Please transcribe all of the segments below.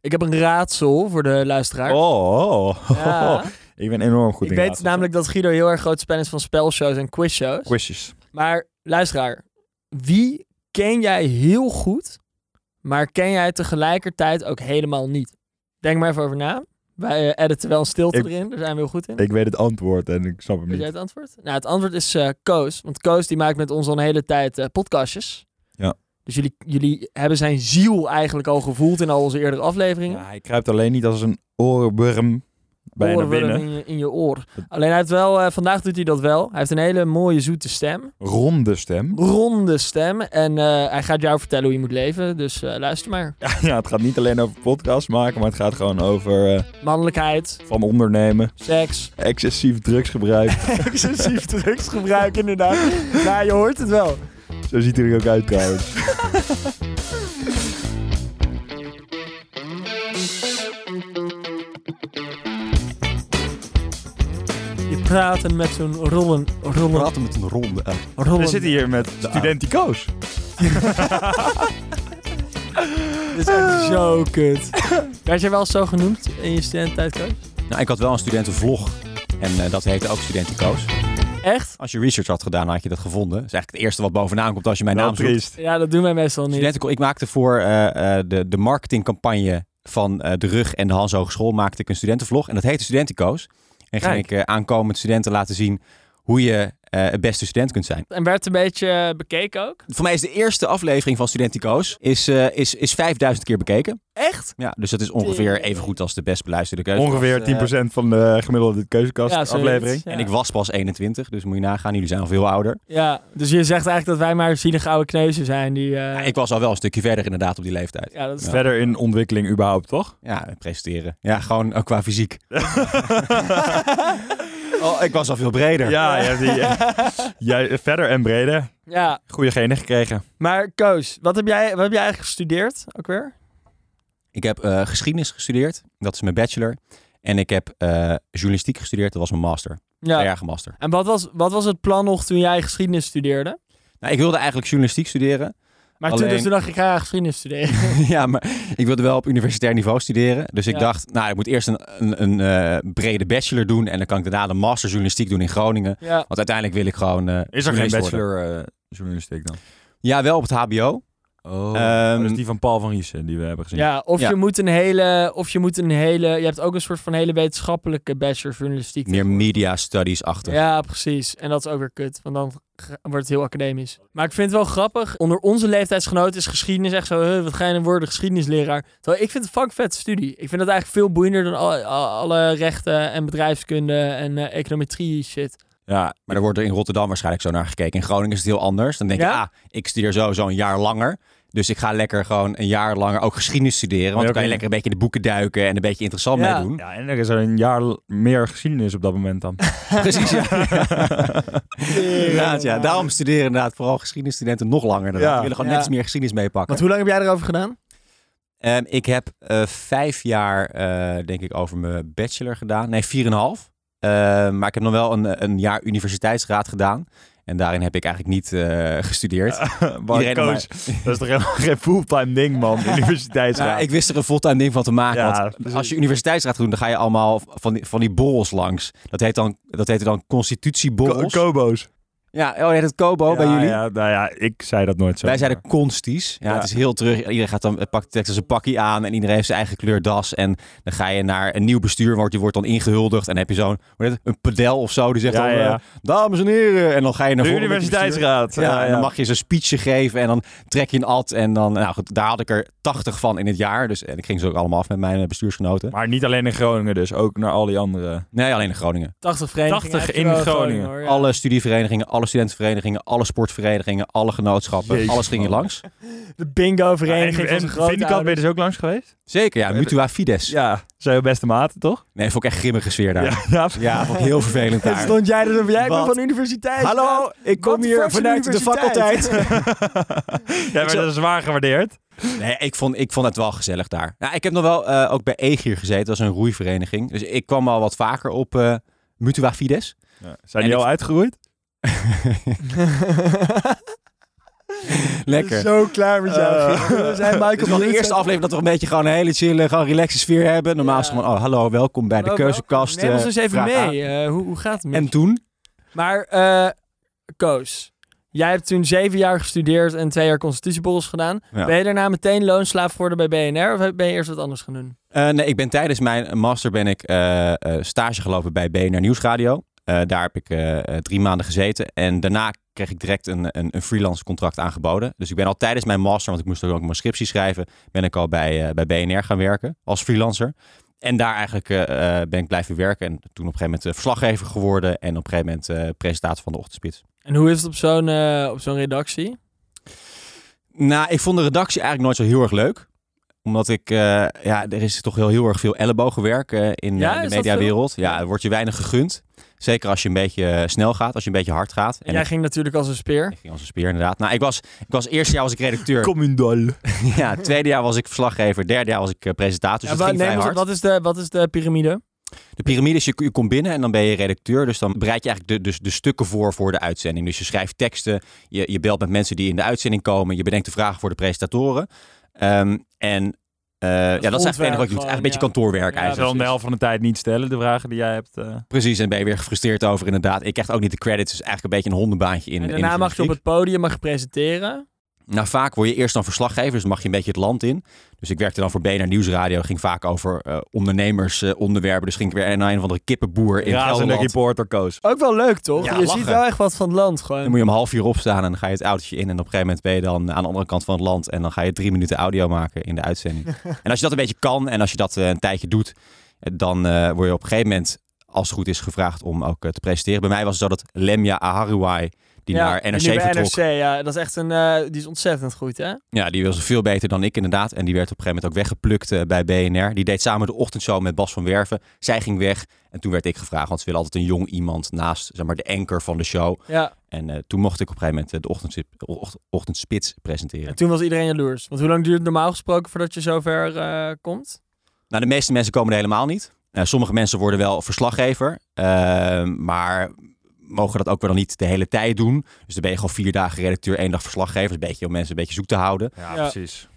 Ik heb een raadsel voor de luisteraar. Oh. Ja. Ik ben enorm goed in raadsel. Ik weet namelijk dat Guido heel erg groot fan is van spelshows en quizshows. Quizjes. Maar luisteraar, wie ken jij heel goed, maar ken jij tegelijkertijd ook helemaal niet? Denk maar even over na. Wij editen wel een stilte erin, daar zijn we heel goed in. Ik weet het antwoord en ik snap hem niet. Weet jij het antwoord? Nou, het antwoord is Koos. Want Koos die maakt met ons al een hele tijd podcastjes. Ja. Dus jullie hebben zijn ziel eigenlijk al gevoeld in al onze eerdere afleveringen. Ja, hij kruipt alleen niet als een oorworm bijna binnen. In je oor. Alleen hij heeft wel, vandaag doet hij dat wel. Hij heeft een hele mooie zoete stem. Ronde stem. En hij gaat jou vertellen hoe je moet leven. Dus luister maar. Ja, het gaat niet alleen over podcast maken, maar het gaat gewoon over... mannelijkheid. Van ondernemen. Seks. Excessief drugsgebruik. Excessief drugsgebruik, inderdaad. Nou, je hoort het wel. Zo ziet hij er ook uit trouwens. Je praten met zo'n rollen. Praten met een ronde. We zitten hier met de studentico's. Dit is echt zo kut. Werd jij wel zo genoemd in je studententijd, Koos? Nou, ik had wel een studentenvlog. En dat heette ook studentico's. Echt? Als je research had gedaan, had je dat gevonden. Dat is eigenlijk het eerste wat bovenaan komt als je mijn naam zoekt. Ja, dat doen wij meestal niet. Studentical, ik maakte voor de marketingcampagne van De Rug en de Hans Hogeschool maakte ik een studentenvlog. En dat heette Studentico's. En ging ik aankomend studenten laten zien hoe je het beste student kunt zijn. En werd een beetje bekeken ook? Voor mij is de eerste aflevering van Studentico's is 5000 keer bekeken. Echt? Ja, dus dat is ongeveer even goed als de best beluisterde keuzekast. Ongeveer 10% van de gemiddelde keuzekast aflevering. Ja. En ik was pas 21, dus moet je nagaan. Jullie zijn al veel ouder. Ja, dus je zegt eigenlijk dat wij maar zielige oude kneuzen zijn. Die, ja, ik was al wel een stukje verder inderdaad op die leeftijd. Ja, dat is... Verder in ontwikkeling überhaupt, toch? Ja, presenteren. Ja, gewoon qua fysiek. Oh, ik was al veel breder. Ja, verder en breder. Ja. Goede genen gekregen. Maar Koos, wat heb jij eigenlijk gestudeerd ook weer? Ik heb geschiedenis gestudeerd. Dat is mijn bachelor. En ik heb journalistiek gestudeerd. Dat was mijn master. Ja. 2-jarige master. En wat was het plan nog toen jij geschiedenis studeerde? Nou, ik wilde eigenlijk journalistiek studeren. Maar toen dacht ik, ga geschiedenis studeren. Ja, maar ik wilde wel op universitair niveau studeren. Dus ik dacht, nou, ik moet eerst een brede bachelor doen. En dan kan ik daarna een master journalistiek doen in Groningen. Ja. Want uiteindelijk wil ik gewoon... Is er geen bachelor journalistiek dan? Ja, wel op het hbo. Oh, dus die van Paul van Riesen die we hebben gezien. Ja, je hebt ook een soort van hele wetenschappelijke bachelor journalistiek. Meer media studies achter. Ja, precies. En dat is ook weer kut, want dan wordt het heel academisch. Maar ik vind het wel grappig. Onder onze leeftijdsgenoten is geschiedenis echt zo... wat ga je dan worden, geschiedenisleraar? Terwijl ik vind het een fucking vette studie. Ik vind dat eigenlijk veel boeiender dan alle rechten en bedrijfskunde en econometrie shit. Ja, maar daar wordt er in Rotterdam waarschijnlijk zo naar gekeken. In Groningen is het heel anders. Dan denk je, ik studeer sowieso een jaar langer. Dus ik ga lekker gewoon een jaar langer ook geschiedenis studeren. Want dan kan je lekker een beetje in de boeken duiken en een beetje interessant mee doen. Ja, en er is er een jaar meer geschiedenis op dat moment dan. Precies, ja. Ja. Daarom studeren inderdaad vooral geschiedenisstudenten nog langer. Ja. Die willen gewoon net iets meer geschiedenis meepakken. Want hoe lang heb jij erover gedaan? Ik heb 5 jaar, denk ik, over mijn bachelor gedaan. Nee, 4,5. Maar ik heb nog wel een jaar universiteitsraad gedaan. En daarin heb ik eigenlijk niet gestudeerd. Maar Koos, dat is toch helemaal geen fulltime ding, man. Universiteitsraad. Ik wist er een fulltime ding van te maken. Ja, want als je universiteitsraad doet, dan ga je allemaal van die borrels langs. Dat heet dan constitutieborrels. Kobo's. Ja, heet het Kobo bij jullie? Ja, nou ja, ik zei dat nooit zo. Wij zeiden consties. Ja, het is heel terug. Iedereen gaat dan pakt de zijn pakkie aan en iedereen heeft zijn eigen kleur das. En dan ga je naar een nieuw bestuur, die wordt dan ingehuldigd. En dan heb je zo'n een pedel of zo, die zegt dames en heren. En dan ga je naar de universiteitsraad. Ja, en dan mag je ze een speechje geven en dan trek je een ad. En dan, nou goed, daar had ik er 80 van in het jaar. Dus, en ik ging ze ook allemaal af met mijn bestuursgenoten. Maar niet alleen in Groningen dus, ook naar al die andere... Nee, alleen in Groningen. 80 verenigingen. 80 in Groningen. Hoor, ja. Alle studieverenigingen, alle studentenverenigingen, alle sportverenigingen, alle genootschappen, jezus, alles ging je langs. De bingo-vereniging. En Vindicant ben je dus ook langs geweest? Zeker, ja. Mutua Fides. Ja, zijn je beste maten, toch? Nee, vond ik echt grimmige sfeer daar. Ja, vond ik heel vervelend daar. Stond jij er dus, jij bent van de universiteit. Hallo, ik kom hier vanuit de faculteit. Jij werd zwaar gewaardeerd. Nee, ik vond het wel gezellig daar. Nou, ik heb nog wel ook bij EGIR gezeten, dat is een roeivereniging. Dus ik kwam al wat vaker op Mutua Fides. Ja. Zijn die al uitgeroeid? Lekker. Zo klaar met jou. We zijn Michael dus van de eerste aflevering dat we een beetje gewoon een hele chille, gewoon relaxe sfeer hebben. Normaal is het gewoon, oh hallo, welkom bij de Keuzekast. Neem ons eens even mee. Hoe gaat het? En toen? Maar Koos, jij hebt toen 7 jaar gestudeerd en 2 jaar constitutieborrels gedaan. Ja. Ben je daarna meteen loonslaaf geworden bij BNR of ben je eerst wat anders gaan doen? Nee, ik ben tijdens mijn master stage gelopen bij BNR Nieuwsradio. Daar heb ik 3 maanden gezeten en daarna kreeg ik direct een freelance contract aangeboden. Dus ik ben al tijdens mijn master, want ik moest ook mijn scriptie schrijven, ben ik al bij BNR gaan werken als freelancer. En daar eigenlijk ben ik blijven werken en toen op een gegeven moment verslaggever geworden en op een gegeven moment presentator van de Ochtendspits. En hoe is het op zo'n redactie? Nou, ik vond de redactie eigenlijk nooit zo heel erg leuk. Omdat er is toch heel erg veel ellebogenwerk in de mediawereld. Ja, er wordt je weinig gegund. Zeker als je een beetje snel gaat, als je een beetje hard gaat. En jij ging natuurlijk als een speer. Ik ging als een speer, inderdaad. Nou, ik was eerste jaar was ik redacteur. Commandal. Ja, tweede jaar was ik verslaggever. Derde jaar was ik presentator. Dus hard. Wat is de piramide? De piramide is, je komt binnen en dan ben je redacteur. Dus dan bereid je eigenlijk de stukken voor de uitzending. Dus je schrijft teksten, je belt met mensen die in de uitzending komen. Je bedenkt de vragen voor de presentatoren. Dat is eigenlijk het enige wat je doet. Eigenlijk een beetje kantoorwerk eigenlijk. Wel de helft van de tijd niet stellen, de vragen die jij hebt. Precies, en ben je weer gefrustreerd over inderdaad. Ik krijg ook niet de credits, dus eigenlijk een beetje een hondenbaantje in. En daarna mag je op het podium presenteren. Nou, vaak word je eerst dan verslaggever, dus mag je een beetje het land in. Dus ik werkte dan voor BNR Nieuwsradio, ging vaak over ondernemersonderwerpen. Dus ging ik weer naar een of andere kippenboer in Gelderland. Razende reporter Koos. Ook wel leuk, toch? Ja, je lachen. Ziet wel echt wat van het land gewoon. Dan moet je om 12:30 opstaan en dan ga je het autootje in. En op een gegeven moment ben je dan aan de andere kant van het land. En dan ga je 3 minuten audio maken in de uitzending. En als je dat een beetje kan en als je dat een tijdje doet, dan word je op een gegeven moment, als het goed is, gevraagd om ook te presenteren. Bij mij was het zo dat Lamyae Aharouay, die naar NRC vertrok. NRC, ja, dat is echt die is ontzettend goed, hè? Ja, die was veel beter dan ik inderdaad. En die werd op een gegeven moment ook weggeplukt bij BNR. Die deed samen de ochtendshow met Bas van Werven. Zij ging weg en toen werd ik gevraagd, want ze willen altijd een jong iemand naast, zeg maar, de anker van de show. Ja. En toen mocht ik op een gegeven moment de ochtendspits presenteren. En toen was iedereen jaloers. Want hoe lang duurt het normaal gesproken voordat je zover komt? Nou, de meeste mensen komen er helemaal niet. Sommige mensen worden wel verslaggever, maar mogen dat ook wel niet de hele tijd doen. Dus dan ben je gewoon 4 dagen redacteur, 1 dag verslaggever. Een beetje om mensen een beetje zoek te houden. Ja, precies.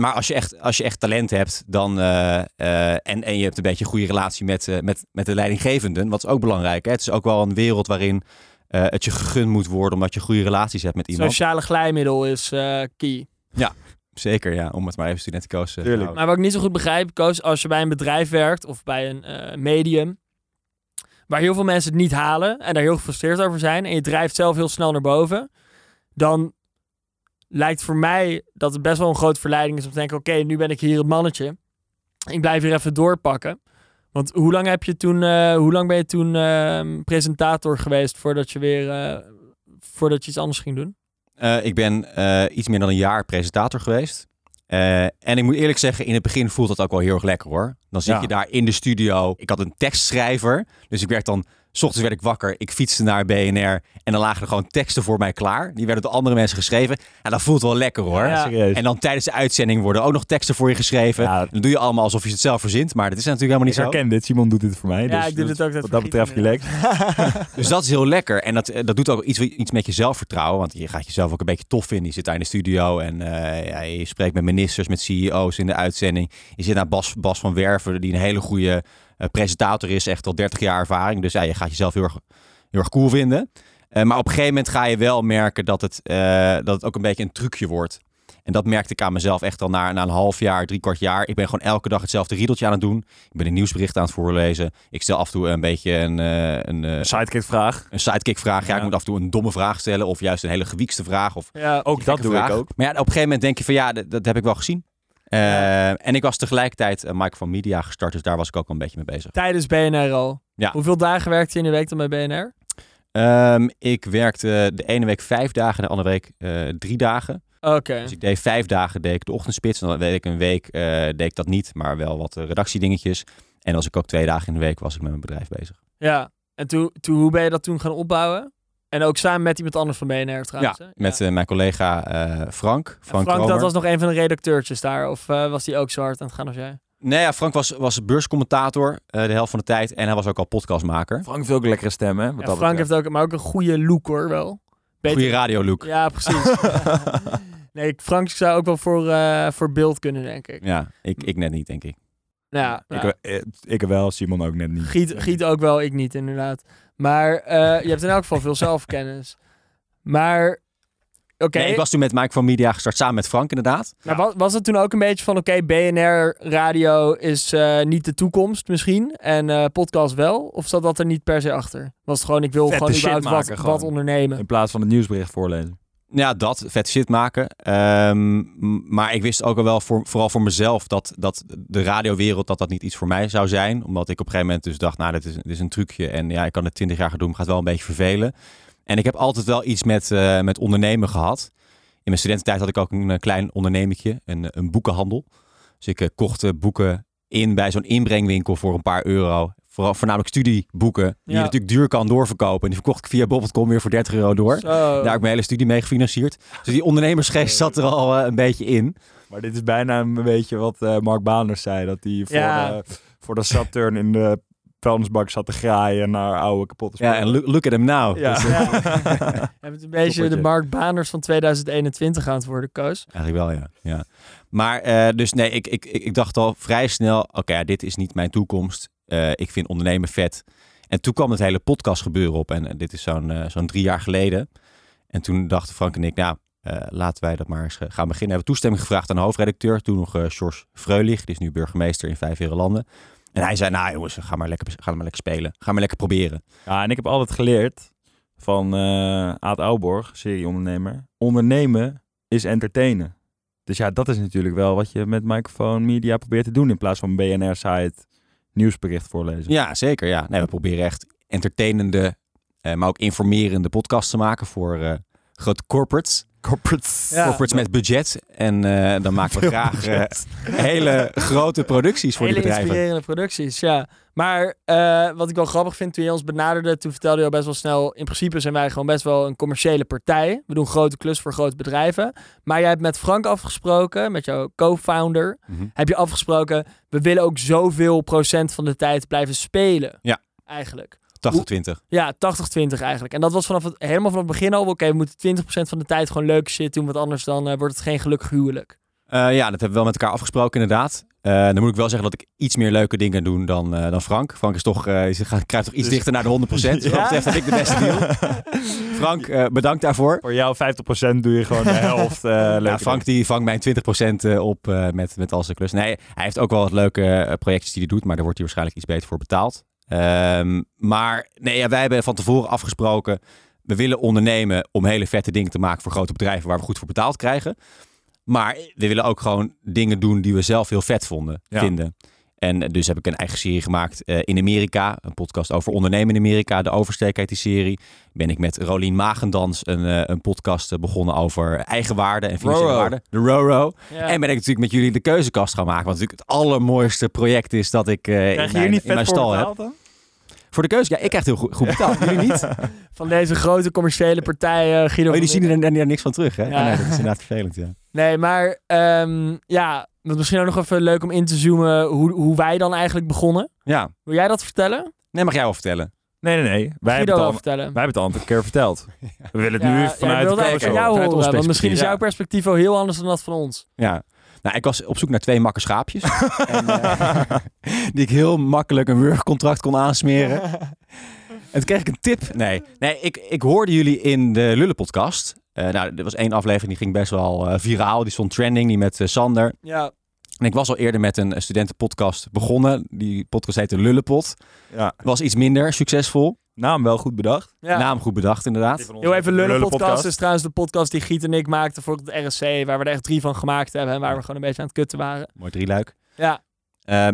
Maar als je echt talent hebt, dan en je hebt een beetje een goede relatie met de leidinggevenden, wat is ook belangrijk, hè? Het is ook wel een wereld waarin het je gegund moet worden, omdat je goede relaties hebt met iemand. Sociale glijmiddel is key. Ja. Zeker, ja. Om het maar even studentenkoos te houden. Maar wat ik niet zo goed begrijp, Koos, als je bij een bedrijf werkt of bij een medium waar heel veel mensen het niet halen en daar heel gefrustreerd over zijn en je drijft zelf heel snel naar boven, dan lijkt voor mij dat het best wel een grote verleiding is om te denken, oké, nu ben ik hier het mannetje. Ik blijf hier even doorpakken. Want hoe lang ben je toen presentator geweest voordat je iets anders ging doen? Ik ben iets meer dan 1 jaar presentator geweest. En ik moet eerlijk zeggen, in het begin voelt dat ook wel heel erg lekker, hoor. Dan zit je daar in de studio. Ik had een tekstschrijver. Dus ik werd dan, 's ochtends werd ik wakker. Ik fietste naar BNR. En dan lagen er gewoon teksten voor mij klaar. Die werden door andere mensen geschreven. En nou, dat voelt wel lekker, hoor. Ja, en dan tijdens de uitzending worden ook nog teksten voor je geschreven. Ja, dan doe je allemaal alsof je het zelf verzint. Maar dat is natuurlijk helemaal niet zo. Ik herken dit. Simon doet dit voor mij. Ja, dus ik doe dit ook. Wat dat betreft relaxed. Dus dat is heel lekker. En dat doet ook iets met je zelfvertrouwen. Want je gaat jezelf ook een beetje tof vinden. Je zit daar in de studio. En je spreekt met ministers, met CEO's in de uitzending. Je zit naar Bas van Werven, die een hele goede presentator is, echt al 30 jaar ervaring. Dus ja, je gaat jezelf heel erg cool vinden. Maar op een gegeven moment ga je wel merken dat het ook een beetje een trucje wordt. En dat merkte ik aan mezelf echt al na een half jaar, 3/4 jaar. Ik ben gewoon elke dag hetzelfde riedeltje aan het doen. Ik ben een nieuwsbericht aan het voorlezen. Ik stel af en toe een beetje een sidekick-vraag. Ja, ik moet af en toe een domme vraag stellen of juist een hele gewiekste vraag. Of ja, ook dat doe ik ook. Maar ja, op een gegeven moment denk je van ja, dat heb ik wel gezien. En ik was tegelijkertijd Microphone Media gestart, dus daar was ik ook al een beetje mee bezig. Tijdens BNR al? Ja. Hoeveel dagen werkte je in de week dan bij BNR? Ik werkte de ene week 5 dagen en de andere week 3 dagen. Okay. Dus ik deed 5 dagen deed ik de ochtendspits. En dan deed ik een week deed ik dat niet, maar wel wat redactiedingetjes. En als ik ook 2 dagen in de week was ik met mijn bedrijf bezig. Ja, en hoe ben je dat toen gaan opbouwen? En ook samen met iemand anders van BNR trouwens. Ja, hè? Met mijn collega Frank. Frank dat was nog een van de redacteurtjes daar. Of was die ook zo hard aan het gaan als jij? Nee, ja, Frank was beurscommentator de helft van de tijd. En hij was ook al podcastmaker. Frank heeft ook een lekkere stem, hè? Wat Frank heeft ook, maar ook een goede look, hoor, wel. Goeie radiolook. Ja, precies. Nee, Frank zou ook wel voor beeld kunnen, denk ik. Ja, ik net niet, denk ik. Nou, ja. Ik wel, Simon ook net niet. Giet ook wel, ik niet, inderdaad. Maar je hebt in elk geval veel zelfkennis. Maar... Okay. Nee, ik was toen met Microphone Media gestart, samen met Frank inderdaad. Ja. Maar was het toen ook een beetje van, BNR radio is niet de toekomst misschien en podcast wel? Of zat dat er niet per se achter? Was het gewoon, ik wil gewoon überhaupt wat ondernemen? In plaats van het nieuwsbericht voorlezen. Ja, dat. Vet shit maken. Maar ik wist ook al wel, vooral voor mezelf, dat de radiowereld dat niet iets voor mij zou zijn. Omdat ik op een gegeven moment dus dacht, dit is een trucje en ja, ik kan het 20 jaar gaan doen, maar gaat wel een beetje vervelen. En ik heb altijd wel iets met ondernemen gehad. In mijn studententijd had ik ook een klein ondernemetje, een boekenhandel. Dus ik kocht boeken in bij zo'n inbrengwinkel voor een paar euro. Voornamelijk studieboeken, die je natuurlijk duur kan doorverkopen. En die verkocht ik via bob.com weer voor 30 euro door. Zo. Daar heb ik mijn hele studie mee gefinancierd. Dus die ondernemersgeest zat er al een beetje in. Maar dit is bijna een beetje wat Mark Baanders zei. Dat hij voor de Saturn in de... vuilnisbak zat te graaien naar oude kapotte spullen. Ja, en look at him now. Ja. Je bent een beetje de Mark Baanders van 2021 aan het worden, Koos. Eigenlijk wel, ja. Maar dus nee, ik dacht al vrij snel, oké, dit is niet mijn toekomst. Ik vind ondernemen vet. En toen kwam het hele podcast gebeuren op. En dit is zo'n 3 jaar geleden. En toen dachten Frank en ik, laten wij dat maar eens gaan beginnen. We hebben toestemming gevraagd aan de hoofdredacteur. Toen nog George Freulich, die is nu burgemeester in 5 landen. En hij zei, jongens, ga maar lekker spelen. Ga maar lekker proberen. Ja, en ik heb altijd geleerd van Aad Oudborg, serieondernemer. Ondernemen is entertainen. Dus ja, dat is natuurlijk wel wat je met Microphone Media probeert te doen. In plaats van BNR-site nieuwsbericht voorlezen. Ja, zeker. Ja. Nee, we proberen echt entertainende, maar ook informerende podcasts te maken voor grote corporates. Corporates met budget. En dan maken we graag hele grote producties voor die bedrijven. Hele inspirerende producties, ja. Maar wat ik wel grappig vind, toen je ons benaderde, toen vertelde je al best wel snel, in principe zijn wij gewoon best wel een commerciële partij. We doen grote klus voor grote bedrijven. Maar jij hebt met Frank afgesproken, met jouw co-founder, heb je afgesproken, we willen ook zoveel procent van de tijd blijven spelen. Ja. Eigenlijk. 80-20. Ja, 80-20 eigenlijk. En dat was helemaal vanaf het begin al. Oké, we moeten 20% van de tijd gewoon leuke shit doen. Want anders dan wordt het geen gelukkig huwelijk. Ja, dat hebben we wel met elkaar afgesproken inderdaad. Dan moet ik wel zeggen dat ik iets meer leuke dingen doe dan Frank. Frank is toch, kruipt toch iets dichter naar de 100%. Ja? Dus wat betreft heb ik de beste deal. Frank, bedankt daarvoor. Voor jou 50% doe je gewoon de helft. Frank die vangt mijn 20% op met al zijn klus. Nee, hij heeft ook wel wat leuke projectjes die hij doet. Maar daar wordt hij waarschijnlijk iets beter voor betaald. Maar nee, wij hebben van tevoren afgesproken, we willen ondernemen om hele vette dingen te maken voor grote bedrijven waar we goed voor betaald krijgen. Maar we willen ook gewoon dingen doen die we zelf heel vet vinden. En dus heb ik een eigen serie gemaakt in Amerika. Een podcast over ondernemen in Amerika. De Oversteek heet die serie. Ben ik met Rolien Magendans een podcast begonnen over eigenwaarde en financiële waarde. De Roro. Ja. En ben ik natuurlijk met jullie De Keuzekast gaan maken. Wat natuurlijk het allermooiste project is dat ik in mijn stal heb. Dan? Voor De Keuze? Ja, ik krijg heel goed betaald. Jullie niet? Van deze grote commerciële partijen, Guido. Maar jullie zien er niks van terug, hè? Ja. Nee, dat is inderdaad vervelend, ja. Nee, maar misschien ook nog even leuk om in te zoomen hoe wij dan eigenlijk begonnen. Ja. Wil jij dat vertellen? Nee, mag jij wel vertellen. Nee. Wij hebben het al een keer verteld. We willen het nu vanuit ons perspectief. Want misschien is jouw perspectief al heel anders dan dat van ons. Ja. Nou, ik was op zoek naar 2 makke schaapjes. Die ik heel makkelijk een wurgcontract kon aansmeren. En toen kreeg ik een tip. Nee, ik hoorde jullie in de Lullepodcast. Er was 1 aflevering, die ging best wel viraal. Die stond trending, die met Sander. Ja. En ik was al eerder met een studentenpodcast begonnen. Die podcast heette Lullepod. Ja. Was iets minder succesvol. Naam wel goed bedacht. Ja. Naam goed bedacht, inderdaad. Heel even, Lullepodcast is trouwens de podcast die Giet en ik maakten voor het RSC. Waar we er echt 3 van gemaakt hebben. En waar we gewoon een beetje aan het kutten waren. Mooi 3-luik. Ja.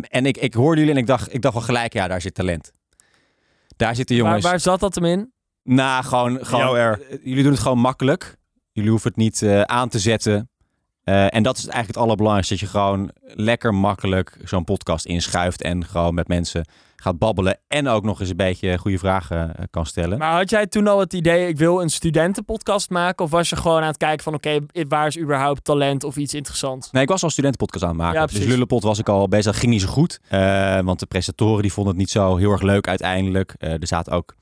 En ik hoorde jullie en ik dacht wel gelijk, daar zit talent. Daar zitten jongens. Waar zat dat hem in? Nou, gewoon jullie doen het gewoon makkelijk. Jullie hoeven het niet aan te zetten. En dat is eigenlijk het allerbelangrijkste. Dat je gewoon lekker makkelijk zo'n podcast inschuift. En gewoon met mensen gaat babbelen. En ook nog eens een beetje goede vragen kan stellen. Maar had jij toen al het idee, ik wil een studentenpodcast maken? Of was je gewoon aan het kijken van, waar is überhaupt talent of iets interessants? Nee, ik was al studentenpodcast aan het maken. Ja, dus Lullepot was ik al bezig. Dat ging niet zo goed. Want de presentatoren die vonden het niet zo heel erg leuk uiteindelijk. Er zaten ook...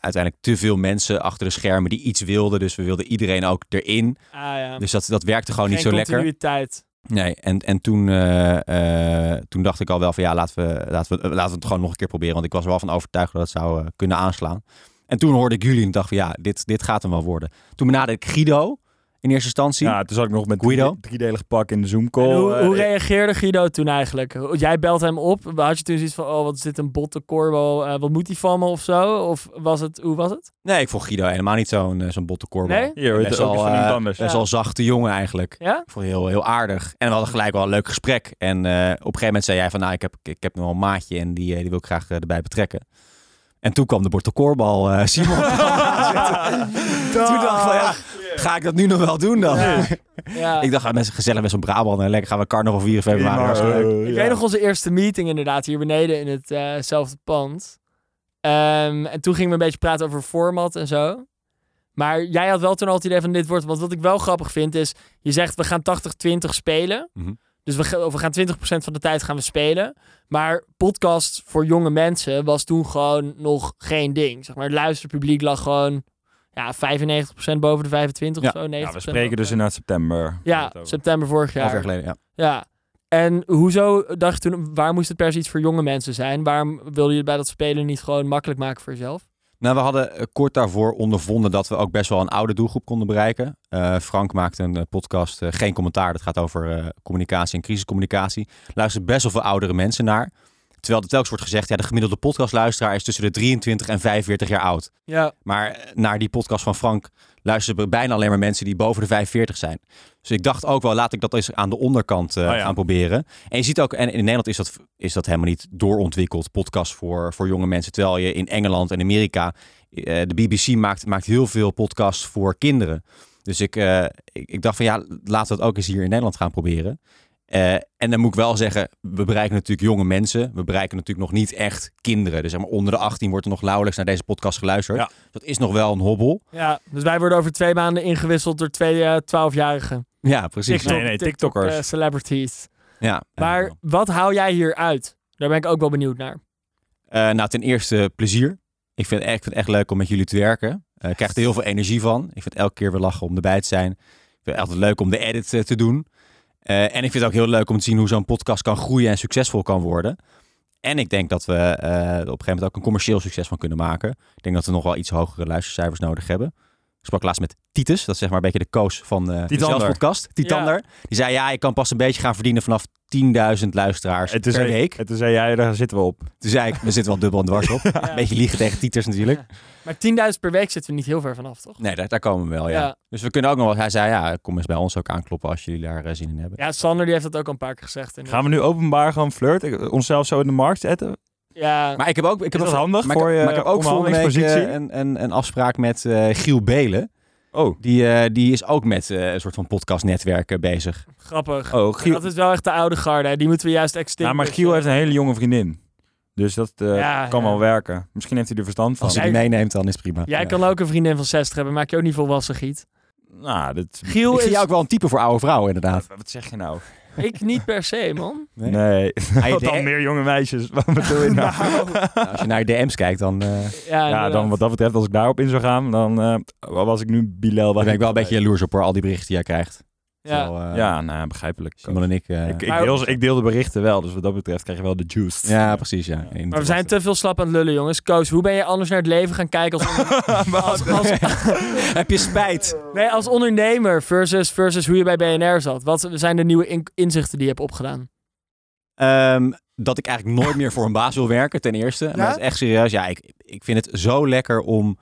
uiteindelijk te veel mensen achter de schermen die iets wilden. Dus we wilden iedereen ook erin. Ah, ja. Dus dat werkte gewoon geen niet zo lekker. Nee, en toen dacht ik al wel van ja, laten we het gewoon nog een keer proberen. Want ik was er wel van overtuigd dat het zou kunnen aanslaan. En toen hoorde ik jullie en dacht van ja, dit gaat hem wel worden. Toen benaderde ik Guido in eerste instantie. Ja, toen zat ik nog met Guido. Driedelig pak in de Zoom-call. En hoe reageerde Guido toen eigenlijk? Jij belt hem op. Had je toen zoiets van, oh, wat is dit een botte korbo? Wat moet die van me of zo? Of was het, hoe was het? Nee, ik vond Guido helemaal niet zo'n botte korbo. Nee? Best wel zachte jongen eigenlijk. Ja? Ik vond heel, heel aardig. En we hadden gelijk wel een leuk gesprek. En op een gegeven moment zei jij van, nou, ik heb nog wel een maatje en die wil ik graag erbij betrekken. En toen kwam de bortekorbal Simon. Toen dacht ik van ja, ga ik dat nu nog wel doen dan? Ja. Ja. Ik dacht, mensen gezellig met zo'n Brabant en lekker gaan we carnaval 4 februari. Ik weet nog onze eerste meeting inderdaad hier beneden in hetzelfde pand. En toen gingen we een beetje praten over format en zo. Maar jij had wel toen al het idee van dit wordt... Want wat ik wel grappig vind is, je zegt we gaan 80-20 spelen... Mm-hmm. Dus we gaan 20% van de tijd gaan we spelen. Maar podcast voor jonge mensen was toen gewoon nog geen ding. Zeg maar, het luisterpubliek lag gewoon 95% boven de 25 of zo. 90%. Ja, we spreken dus inderdaad september. Ja, september vorig jaar. 5 jaar geleden, ja. En hoezo dacht je toen, waar moest het per se iets voor jonge mensen zijn? Waarom wilde je bij dat spelen niet gewoon makkelijk maken voor jezelf? Nou, we hadden kort daarvoor ondervonden dat we ook best wel een oude doelgroep konden bereiken. Frank maakte een podcast, Geen Commentaar, dat gaat over communicatie en crisiscommunicatie. Luisteren best wel veel oudere mensen naar. Terwijl er telkens wordt gezegd, ja, de gemiddelde podcastluisteraar is tussen de 23 en 45 jaar oud. Ja. Maar naar die podcast van Frank luisteren bijna alleen maar mensen die boven de 45 zijn. Dus ik dacht ook wel, laat ik dat eens aan de onderkant gaan proberen. En je ziet ook, en in Nederland is dat helemaal niet doorontwikkeld, podcast voor jonge mensen. Terwijl je in Engeland en Amerika, de BBC maakt heel veel podcasts voor kinderen. Dus ik dacht van ja, laten we dat ook eens hier in Nederland gaan proberen. En dan moet ik wel zeggen, we bereiken natuurlijk jonge mensen. We bereiken natuurlijk nog niet echt kinderen. Dus zeg maar, onder de 18 wordt er nog nauwelijks naar deze podcast geluisterd. Ja. Dat is nog wel een hobbel. Ja, dus wij worden over 2 maanden ingewisseld door 2 12-jarigen. Ja, precies. TikTokkers. Celebrities. Ja, maar wat hou jij hier uit? Daar ben ik ook wel benieuwd naar. Nou, ten eerste plezier. Ik vind het echt leuk om met jullie te werken. Ik krijg er heel veel energie van. Ik vind het elke keer weer lachen om erbij te zijn. Ik vind het altijd leuk om de edit te doen. En ik vind het ook heel leuk om te zien hoe zo'n podcast kan groeien en succesvol kan worden. En ik denk dat we op een gegeven moment ook een commercieel succes van kunnen maken. Ik denk dat we nog wel iets hogere luistercijfers nodig hebben. Ik sprak laatst met Titus, dat is zeg maar een beetje de coach van de zelfpodcast. Titander. Ja. Die zei, ja, ik kan pas een beetje gaan verdienen vanaf 10.000 luisteraars per week. En toen zei jij, daar zitten we op. Toen zei ik, we zitten wel dubbel en dwars op. Ja. Een beetje liegen tegen Titus natuurlijk. Ja. Maar 10.000 per week zitten we niet heel ver vanaf, toch? Nee, daar komen we wel, ja. Dus we kunnen ook nog wel... Hij zei, ja, kom eens bij ons ook aankloppen als jullie daar zin in hebben. Ja, Sander die heeft dat ook al een paar keer gezegd. Gaan we nu openbaar gewoon flirten? Onszelf zo in de markt zetten? Ja. Maar ik heb ook... Is dat handig voor je? Maar ik heb ook volgende week een afspraak met Giel Beelen. Oh. Die is ook met een soort van podcastnetwerken bezig. Grappig. Oh, Giel... Dat is wel echt de oude garde. Hè? Die moeten we juist extinct. Ja, maar Giel heeft een hele jonge vriendin. Dus dat kan wel werken. Misschien heeft hij er verstand van. Als hij die meeneemt, dan is het prima. Jij kan ook een vriendin van 60 hebben. Maak je ook niet volwassen, Giet. Nou, Giel ik vind jou ook wel een type voor oude vrouwen, inderdaad. Wat zeg je nou? Ik niet per se, man. Nee. Wat dan meer jonge meisjes. Wat bedoel je nou? Als je naar je DM's kijkt, dan... dan wat dat betreft, als ik daarop in zou gaan, dan was ik nu Bilal. Daar ben ik wel een beetje jaloers op, hoor, al die berichten die jij krijgt. Ja, begrijpelijk. Simon en ik deel de berichten wel, dus wat dat betreft krijg je wel de juice. Ja, precies, ja. Maar we zijn te veel slap aan het lullen, jongens. Koos, hoe ben je anders naar het leven gaan kijken als heb je spijt? Nee, als ondernemer versus hoe je bij BNR zat. Wat zijn de nieuwe inzichten die je hebt opgedaan? Dat ik eigenlijk nooit meer voor een baas wil werken, ten eerste. Ja? Maar dat is echt serieus. Ja, ik vind het zo lekker om...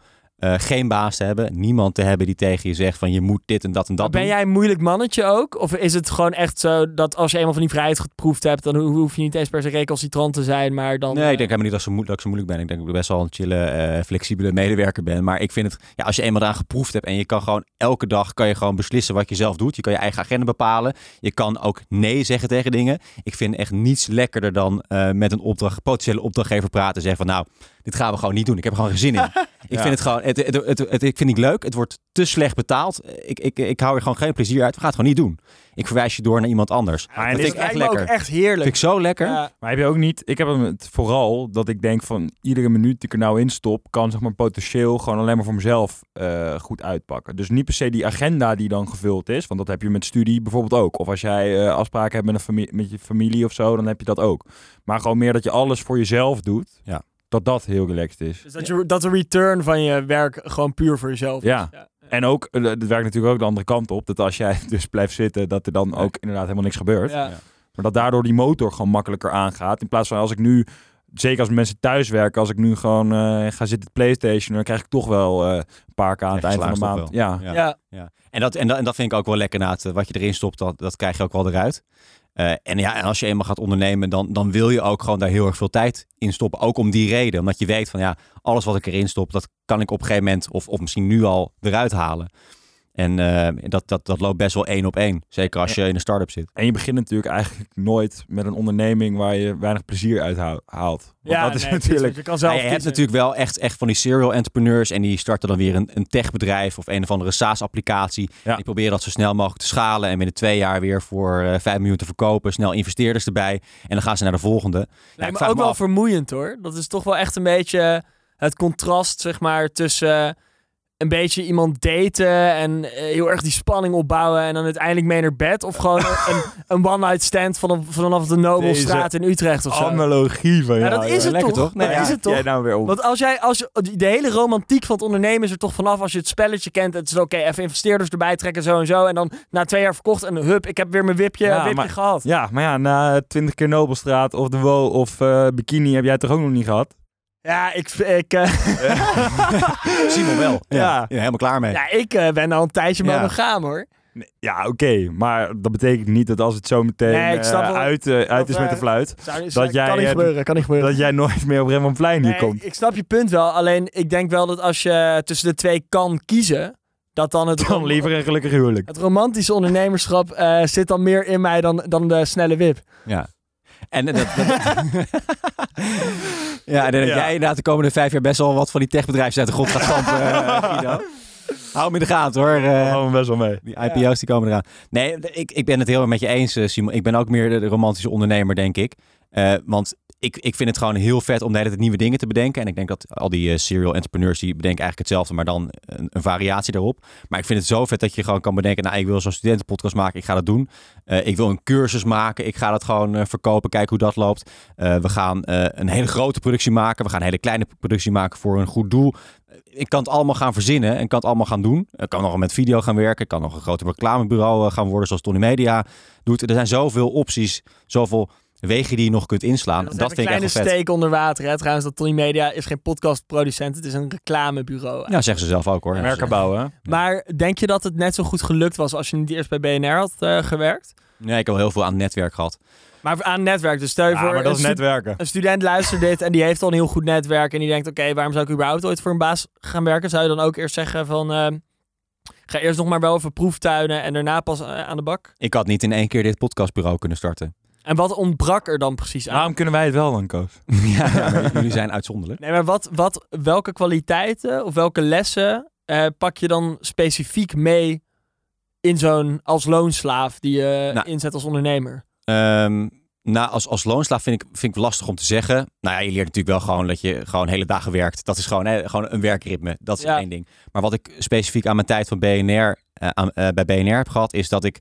geen baas te hebben, niemand te hebben die tegen je zegt van je moet dit en dat en dat doen. Ben jij een moeilijk mannetje ook? Of is het gewoon echt zo dat als je eenmaal van die vrijheid geproefd hebt, dan hoef je niet eens per se recalcitrant te zijn, maar dan... Nee, ik denk helemaal niet dat ik zo moeilijk ben. Ik denk dat ik best wel een chille, flexibele medewerker ben. Maar ik vind het, ja, als je eenmaal eraan geproefd hebt en je kan gewoon elke dag kan je gewoon beslissen wat je zelf doet. Je kan je eigen agenda bepalen. Je kan ook nee zeggen tegen dingen. Ik vind echt niets lekkerder dan met een potentiële opdrachtgever praten en zeggen van nou, dit gaan we gewoon niet doen. Ik heb er gewoon geen zin in. Ik vind het niet leuk. Het wordt te slecht betaald. Ik hou er gewoon geen plezier uit. We gaan het gewoon niet doen. Ik verwijs je door naar iemand anders. Ja, dat vind ik echt lekker. Ook echt heerlijk. Vind ik zo lekker. Ja. Maar heb je ook niet... Ik heb het vooral dat ik denk van... Iedere minuut die ik er nou in stop... kan zeg maar potentieel gewoon alleen maar voor mezelf goed uitpakken. Dus niet per se die agenda die dan gevuld is. Want dat heb je met studie bijvoorbeeld ook. Of als jij afspraken hebt met, met je familie of zo... dan heb je dat ook. Maar gewoon meer dat je alles voor jezelf doet... Ja. Dat heel relaxed is. Dus dat de return van je werk gewoon puur voor jezelf is. Ja. Ja. En ook, het werkt natuurlijk ook de andere kant op. Dat als jij dus blijft zitten, dat er dan ook inderdaad helemaal niks gebeurt. Ja. Ja. Maar dat daardoor die motor gewoon makkelijker aangaat. In plaats van als ik nu, zeker als mensen thuis werken, als ik nu gewoon ga zitten PlayStation, dan krijg ik toch wel een paar keer aan het eind van de maand. Ja. Ja. Ja. Ja. En dat vind ik ook wel lekker na het, wat je erin stopt, dat krijg je ook wel eruit. En als je eenmaal gaat ondernemen, dan wil je ook gewoon daar heel erg veel tijd in stoppen. Ook om die reden. Omdat je weet van ja, alles wat ik erin stop, dat kan ik op een gegeven moment of misschien nu al eruit halen. En dat loopt best wel 1 op 1. Zeker als je in een start-up zit. En je begint natuurlijk eigenlijk nooit met een onderneming waar je weinig plezier uit haalt. Want ja, dat is natuurlijk... Je hebt natuurlijk wel echt van die serial entrepreneurs. En die starten dan weer een techbedrijf of een of andere SaaS-applicatie. Ja. Die proberen dat zo snel mogelijk te schalen. En binnen 2 jaar weer voor 5 miljoen te verkopen. Snel investeerders erbij. En dan gaan ze naar de volgende. Maar ook wel af... vermoeiend hoor. Dat is toch wel echt een beetje het contrast zeg maar tussen... een beetje iemand daten en heel erg die spanning opbouwen en dan uiteindelijk mee naar bed. Of gewoon een one-night stand vanaf de Nobelstraat in Utrecht of zo. Analogie van jou. Ja, dat is het toch? Nee, dat is het toch? Jij nou weer om. Want als je de hele romantiek van het ondernemen is er toch vanaf als je het spelletje kent. Het is oké, even investeerders erbij trekken zo. En dan na 2 jaar verkocht en hup, ik heb weer mijn wipje gehad. Ja, maar ja, na 20 keer Nobelstraat of de Wo of Bikini heb jij het toch ook nog niet gehad? Ja, Simon wel. Ja. Ja, helemaal klaar mee. Ja, ik ben al een tijdje monogaam hoor. Ja, oké. Maar dat betekent niet dat als het zo meteen uit is met de fluit... Kan niet gebeuren. Dat jij nooit meer op Rembrandtplein hier komt. Ik snap je punt wel. Alleen ik denk wel dat als je tussen de twee kan kiezen... dat dan het... Dan liever een gelukkig huwelijk. Het romantische ondernemerschap zit dan meer in mij dan de snelle wip. Ja. En ja, en dan denk jij inderdaad de komende 5 jaar best wel wat van die techbedrijven uit de grond gaat stampen, Guido. Hou hem in de gaten hoor. Hou hem best wel mee. Die IPO's die komen eraan. Nee, ik ben het heel erg met je eens, Simon. Ik ben ook meer de romantische ondernemer, denk ik. Want ik vind het gewoon heel vet om de hele tijd nieuwe dingen te bedenken. En ik denk dat al die serial entrepreneurs, die bedenken eigenlijk hetzelfde, maar dan een variatie daarop. Maar ik vind het zo vet dat je gewoon kan bedenken, nou, ik wil zo'n studentenpodcast maken, ik ga dat doen. Ik wil een cursus maken, ik ga dat gewoon verkopen, kijken hoe dat loopt. We gaan een hele grote productie maken, we gaan een hele kleine productie maken voor een goed doel. Ik kan het allemaal gaan verzinnen en kan het allemaal gaan doen. Ik kan nog met video gaan werken. Ik kan nog een groter reclamebureau gaan worden zoals Tony Media doet. Er zijn zoveel opties, zoveel wegen die je nog kunt inslaan. Dat vind ik echt vet. Een kleine steek onder water. Hè? Trouwens, dat Tony Media is geen podcastproducent. Het is een reclamebureau. Eigenlijk. Ja, zeggen ze zelf ook hoor. Merken bouwen. Ja. Maar denk je dat het net zo goed gelukt was als je niet eerst bij BNR had gewerkt? Nee, ik heb heel veel aan netwerk gehad. Maar aan netwerk, dus stel je voor... Maar dat is netwerken. Een student luistert dit en die heeft al een heel goed netwerk... en die denkt, oké, waarom zou ik überhaupt ooit voor een baas gaan werken? Zou je dan ook eerst zeggen van... ga eerst nog maar wel even proeftuinen en daarna pas aan de bak? Ik had niet in 1 keer dit podcastbureau kunnen starten. En wat ontbrak er dan precies aan? Waarom kunnen wij het wel dan, Koos? Ja, jullie zijn uitzonderlijk. Nee, maar welke kwaliteiten of welke lessen pak je dan specifiek mee... in zo'n als loonslaaf die je inzet als ondernemer? Als loonslaaf vind ik lastig om te zeggen. Nou ja, je leert natuurlijk wel gewoon dat je gewoon hele dagen werkt. Dat is gewoon, gewoon een werkritme. Dat is één ding. Maar wat ik specifiek aan mijn tijd van bij BNR heb gehad... is dat ik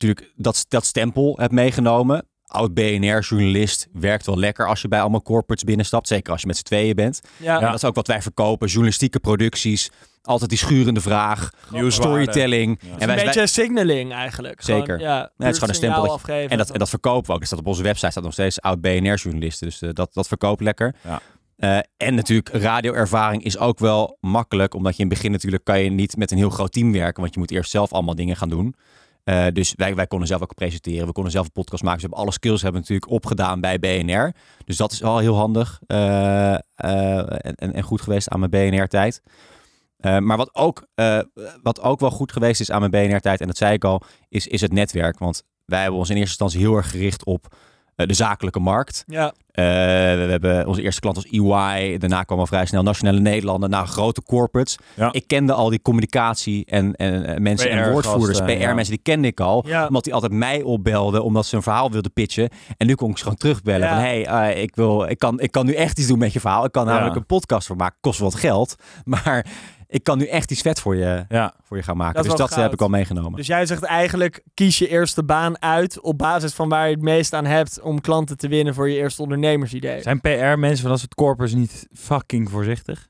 natuurlijk dat stempel heb meegenomen. Oud-BNR-journalist werkt wel lekker als je bij allemaal corporates binnenstapt. Zeker als je met z'n tweeën bent. Ja. En dat is ook wat wij verkopen. Journalistieke producties... Altijd die schurende vraag, storytelling. Ja. En een beetje signaling eigenlijk. Zeker. Gewoon, het is gewoon een stempel. Afgeven, en dat verkopen we ook. Er staat op onze website staat nog steeds oud-BNR-journalisten. Dus dat verkoopt lekker. Ja. En natuurlijk, radioervaring is ook wel makkelijk. Omdat je in het begin natuurlijk kan je niet met een heel groot team werken. Want je moet eerst zelf allemaal dingen gaan doen. Dus wij konden zelf ook presenteren. We konden zelf een podcast maken. Dus we hebben alle skills natuurlijk opgedaan bij BNR. Dus dat is al heel handig. En goed geweest aan mijn BNR-tijd. Maar wat ook wel goed geweest is aan mijn BNR-tijd, en dat zei ik al, is het netwerk. Want wij hebben ons in eerste instantie heel erg gericht op de zakelijke markt. Ja. We hebben onze eerste klant als EY. Daarna kwam al vrij snel Nationale Nederlanden. Nou, grote corporates. Ja. Ik kende al die communicatie en mensen PR en woordvoerders. PR-mensen, die kende ik al. Ja. Omdat die altijd mij opbelden. Omdat ze een verhaal wilden pitchen. En nu kon ik ze gewoon terugbellen. Ja. Van, hey, ik kan nu echt iets doen met je verhaal. Ik kan namelijk een podcast voor maken. Kost wat geld. Maar... ik kan nu echt iets vet voor je gaan maken. Dus dat heb ik al meegenomen. Dus jij zegt eigenlijk, kies je eerste baan uit... op basis van waar je het meest aan hebt... om klanten te winnen voor je eerste ondernemersidee. Zijn PR-mensen van dat soort corpers niet fucking voorzichtig?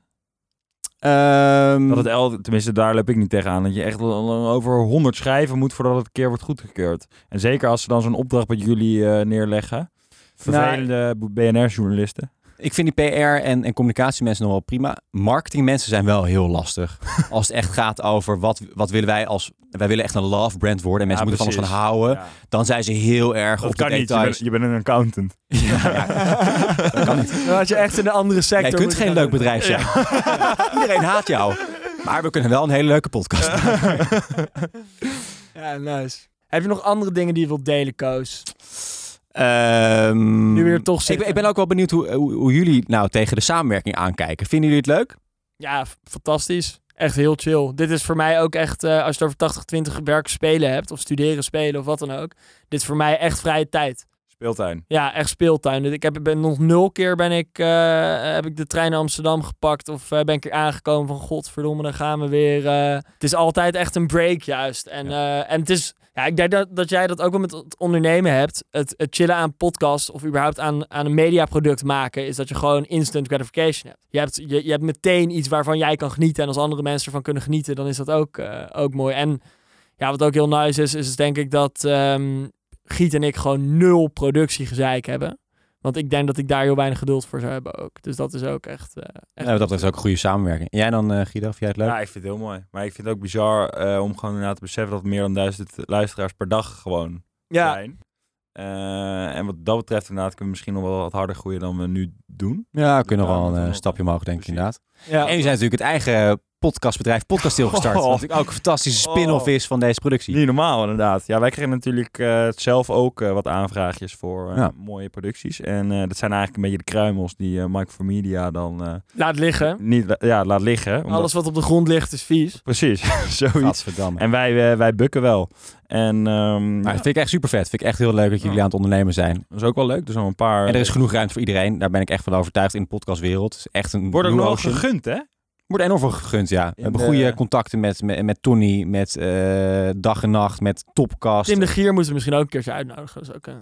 Tenminste, daar loop ik niet tegenaan. Dat je echt over 100 schrijven moet... voordat het een keer wordt goedgekeurd. En zeker als ze dan zo'n opdracht bij jullie neerleggen. Vervelende BNR-journalisten. Ik vind die PR en communicatiemensen nog wel prima. Marketingmensen zijn wel heel lastig. Als het echt gaat over wat willen wij als... Wij willen echt een love brand worden. En mensen moeten van ons gaan houden. Ja. Dan zijn ze heel erg op de details. Dat kan niet. Je bent een accountant. Ja. Dat kan niet. Dan had je echt in een andere sector... Jij kunt geen leuk bedrijf zijn. Ja. Iedereen haat jou. Maar we kunnen wel een hele leuke podcast maken. Ja, nice. Heb je nog andere dingen die je wilt delen, Koos? Nu weer toch ik ben ook wel benieuwd hoe jullie nou tegen de samenwerking aankijken. Vinden jullie het leuk? Ja, fantastisch. Echt heel chill. Dit is voor mij ook echt, als je het over 80-20 werk spelen hebt, of studeren spelen of wat dan ook. Dit is voor mij echt vrije tijd. Speeltuin. Ja, echt speeltuin. Ik heb nog nul keer de trein naar Amsterdam gepakt of ben ik er aangekomen van godverdomme, dan gaan we weer. Het is altijd echt een break juist. En het is... Ja, ik denk dat jij dat ook wel met het ondernemen hebt. Het chillen aan podcast of überhaupt aan een mediaproduct maken... is dat je gewoon instant gratification hebt. Je hebt meteen iets waarvan jij kan genieten... en als andere mensen ervan kunnen genieten, dan is dat ook mooi. En ja, wat ook heel nice is denk ik dat Giet en ik gewoon 0 productiegezeik hebben. Want ik denk dat ik daar heel weinig geduld voor zou hebben ook. Dus dat is ook echt... dat is ook een goede samenwerking. Jij dan, Guido, vind jij het leuk? Ja, ik vind het heel mooi. Maar ik vind het ook bizar om gewoon inderdaad te beseffen... dat meer dan 1000 luisteraars per dag gewoon zijn. En wat dat betreft inderdaad kunnen we misschien nog wel wat harder groeien... dan we nu doen. Ja, we kunnen nog wel een stapje omhoog, denk ik inderdaad. Ja. En we zijn natuurlijk het eigen... podcastbedrijf Podcasteel gestart. Wat natuurlijk ook een fantastische spin-off is van deze productie. Niet normaal, inderdaad. Ja, wij kregen natuurlijk zelf ook wat aanvraagjes voor mooie producties. En dat zijn eigenlijk een beetje de kruimels die Microphone Media dan... laat liggen. Laat liggen. Omdat... alles wat op de grond ligt is vies. Precies, zoiets. En wij bukken wel. En, dat vind ik echt super vet. Vind ik echt heel leuk dat jullie aan het ondernemen zijn. Dat is ook wel leuk. Dus al een paar... En er is genoeg ruimte voor iedereen. Daar ben ik echt van overtuigd in de podcastwereld. Het is echt een wordt ook nog gegund, hè? Wordt enorm veel gegund, ja. We hebben goede contacten met Tony, met Dag en Nacht, met Topcast. Tim de Gier moeten we misschien ook een keertje uitnodigen. Dus ook, we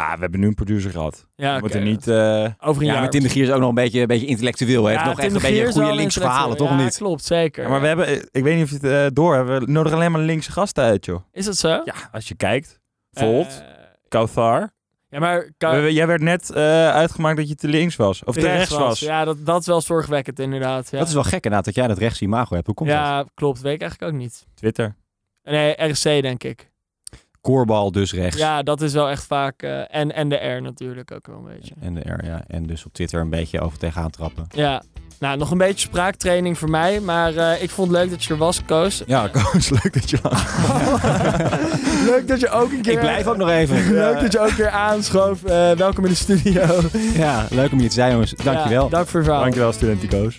hebben nu een producer gehad. Ja, okay, niet, over een jaar. Maar Tim de Gier is ook nog een beetje intellectueel. Heeft nog echt een beetje goede linkse verhalen, toch? Ja, of niet? Klopt, zeker. Ja, maar we hebben, ik weet niet of je het door hebt, we nodigen alleen maar linkse gasten uit, joh. Is dat zo? Ja, als je kijkt. Volt, Kauthar. Ja, maar jij werd net uitgemaakt dat je te links was. Of te rechts was. Ja, dat is wel zorgwekkend inderdaad. Ja. Dat is wel gek inderdaad dat jij dat rechts imago hebt. Hoe komt dat? Ja, klopt. Weet ik eigenlijk ook niet. Twitter. Nee, RSC denk ik. Koorbal dus rechts. Ja, dat is wel echt vaak. En de R natuurlijk ook wel een beetje. En de R, ja. En dus op Twitter een beetje over tegenaan trappen. Ja. Nou, nog een beetje spraaktraining voor mij. Maar ik vond het leuk dat je er was, Koos. Ja, Koos, leuk dat je leuk dat je ook een keer... Ik blijf ook nog even. Leuk dat je ook weer aanschoof. Welkom in de studio. Ja, leuk om je te zijn, jongens. Dankjewel. Dank voor je verhaal. Dankjewel, student Koos.